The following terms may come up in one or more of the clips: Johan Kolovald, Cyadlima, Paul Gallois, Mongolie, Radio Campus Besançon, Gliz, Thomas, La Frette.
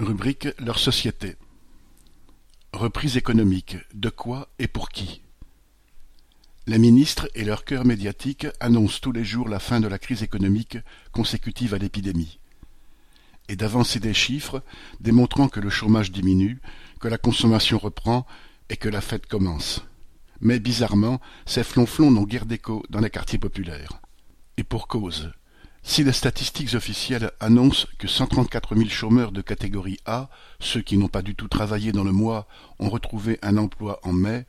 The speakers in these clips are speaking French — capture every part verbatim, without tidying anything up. Rubrique leur société. Reprise économique. De quoi et pour qui ? Les ministres et leur cœur médiatique annoncent tous les jours la fin de la crise économique consécutive à l'épidémie. Et d'avancer des chiffres démontrant que le chômage diminue, que la consommation reprend et que la fête commence. Mais bizarrement, ces flonflons n'ont guère d'écho dans les quartiers populaires. Et pour cause. Si les statistiques officielles annoncent que cent trente-quatre mille chômeurs de catégorie A, ceux qui n'ont pas du tout travaillé dans le mois, ont retrouvé un emploi en mai,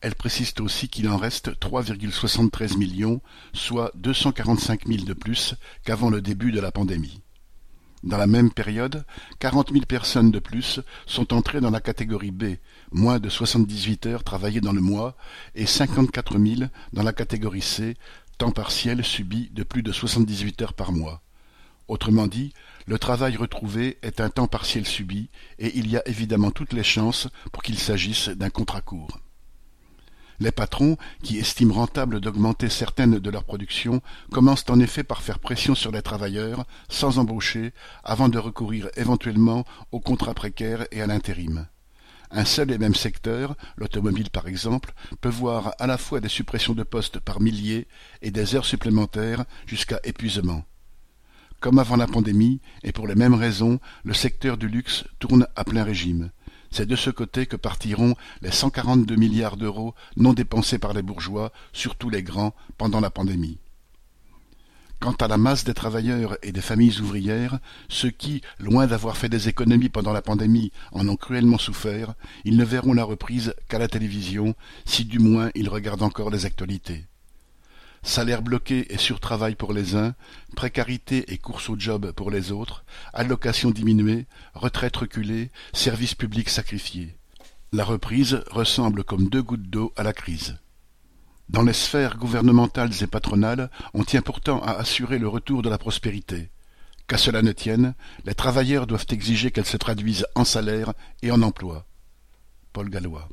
elles précisent aussi qu'il en reste trois virgule soixante-treize millions, soit deux cent quarante-cinq mille de plus qu'avant le début de la pandémie. Dans la même période, quarante mille personnes de plus sont entrées dans la catégorie B, moins de soixante-dix-huit heures travaillées dans le mois, et cinquante-quatre mille dans la catégorie C, temps partiel subi de plus de soixante-dix-huit heures par mois. Autrement dit, le travail retrouvé est un temps partiel subi et il y a évidemment toutes les chances pour qu'il s'agisse d'un contrat court. Les patrons, qui estiment rentable d'augmenter certaines de leurs productions, commencent en effet par faire pression sur les travailleurs, sans embaucher, avant de recourir éventuellement aux contrats précaires et à l'intérim. Un seul et même secteur, l'automobile par exemple, peut voir à la fois des suppressions de postes par milliers et des heures supplémentaires jusqu'à épuisement. Comme avant la pandémie, et pour les mêmes raisons, le secteur du luxe tourne à plein régime. C'est de ce côté que partiront les cent quarante-deux milliards d'euros non dépensés par les bourgeois, surtout les grands, pendant la pandémie. Quant à la masse des travailleurs et des familles ouvrières, ceux qui, loin d'avoir fait des économies pendant la pandémie, en ont cruellement souffert, ils ne verront la reprise qu'à la télévision, si du moins ils regardent encore les actualités. Salaire bloqué et surtravail pour les uns, précarité et course au job pour les autres, allocations diminuées, retraites reculées, services publics sacrifiés. La reprise ressemble comme deux gouttes d'eau à la crise. Dans les sphères gouvernementales et patronales, on tient pourtant à assurer le retour de la prospérité. Qu'à cela ne tienne, les travailleurs doivent exiger qu'elle se traduise en salaire et en emploi. Paul Gallois.